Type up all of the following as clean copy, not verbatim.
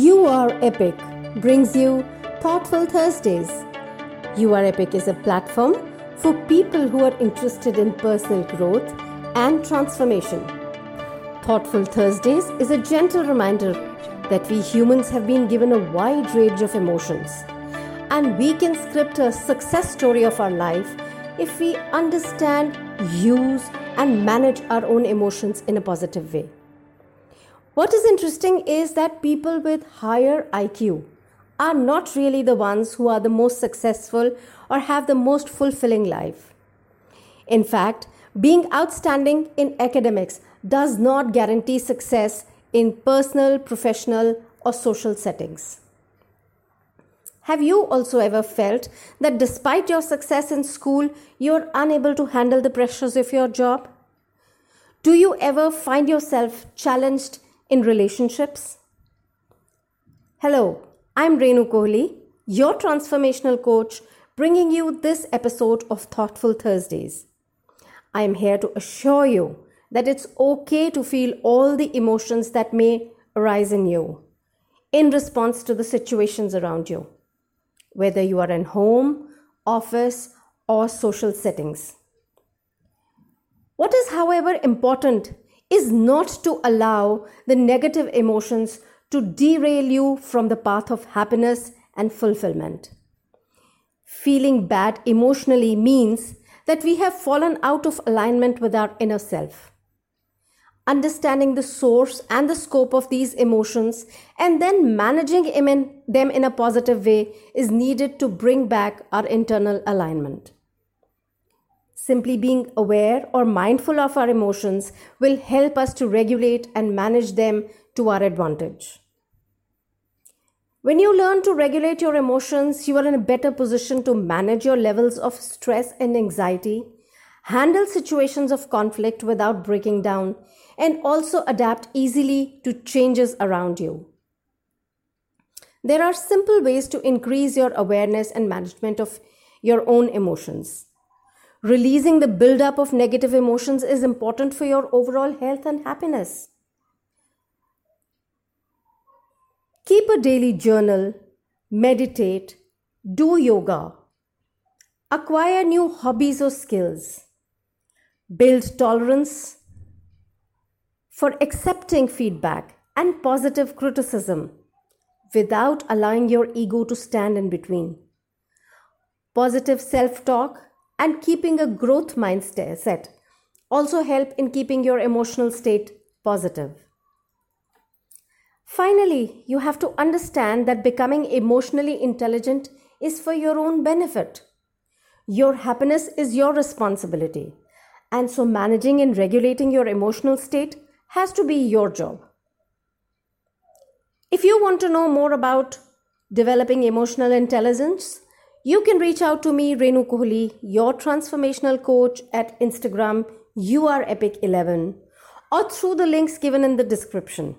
You Are Epic brings you Thoughtful Thursdays. You Are Epic is a platform for people who are interested in personal growth and transformation. Thoughtful Thursdays is a gentle reminder that we humans have been given a wide range of emotions, and we can script a success story of our life if we understand, use, and manage our own emotions in a positive way. What is interesting is that people with higher IQ are not really the ones who are the most successful or have the most fulfilling life. In fact, being outstanding in academics does not guarantee success in personal, professional, or social settings. Have you also ever felt that despite your success in school, you're unable to handle the pressures of your job? Do you ever find yourself challenged in relationships? Hello, I'm Renu Kohli, your transformational coach, bringing you this episode of Thoughtful Thursdays. I am here to assure you that it's okay to feel all the emotions that may arise in you in response to the situations around you, whether you are in home, office, or social settings. What is, however, important is not to allow the negative emotions to derail you from the path of happiness and fulfillment. Feeling bad emotionally means that we have fallen out of alignment with our inner self. Understanding the source and the scope of these emotions and then managing them in a positive way is needed to bring back our internal alignment. Simply being aware or mindful of our emotions will help us to regulate and manage them to our advantage. When you learn to regulate your emotions, you are in a better position to manage your levels of stress and anxiety, handle situations of conflict without breaking down, and also adapt easily to changes around you. There are simple ways to increase your awareness and management of your own emotions. Releasing the buildup of negative emotions is important for your overall health and happiness. Keep a daily journal, meditate, do yoga, acquire new hobbies or skills, build tolerance for accepting feedback and positive criticism without allowing your ego to stand in between. Positive self-talk and keeping a growth mindset also help in keeping your emotional state positive. Finally, you have to understand that becoming emotionally intelligent is for your own benefit. Your happiness is your responsibility, and so managing and regulating your emotional state has to be your job. If you want to know more about developing emotional intelligence, you can reach out to me, Renu Kohli, your transformational coach, at Instagram, YouAreEpic11, or through the links given in the description.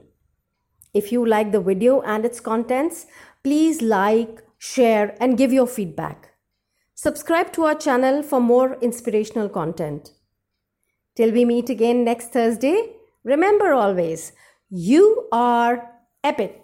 If you like the video and its contents, please like, share, and give your feedback. Subscribe to our channel for more inspirational content. Till we meet again next Thursday, remember always, you are epic.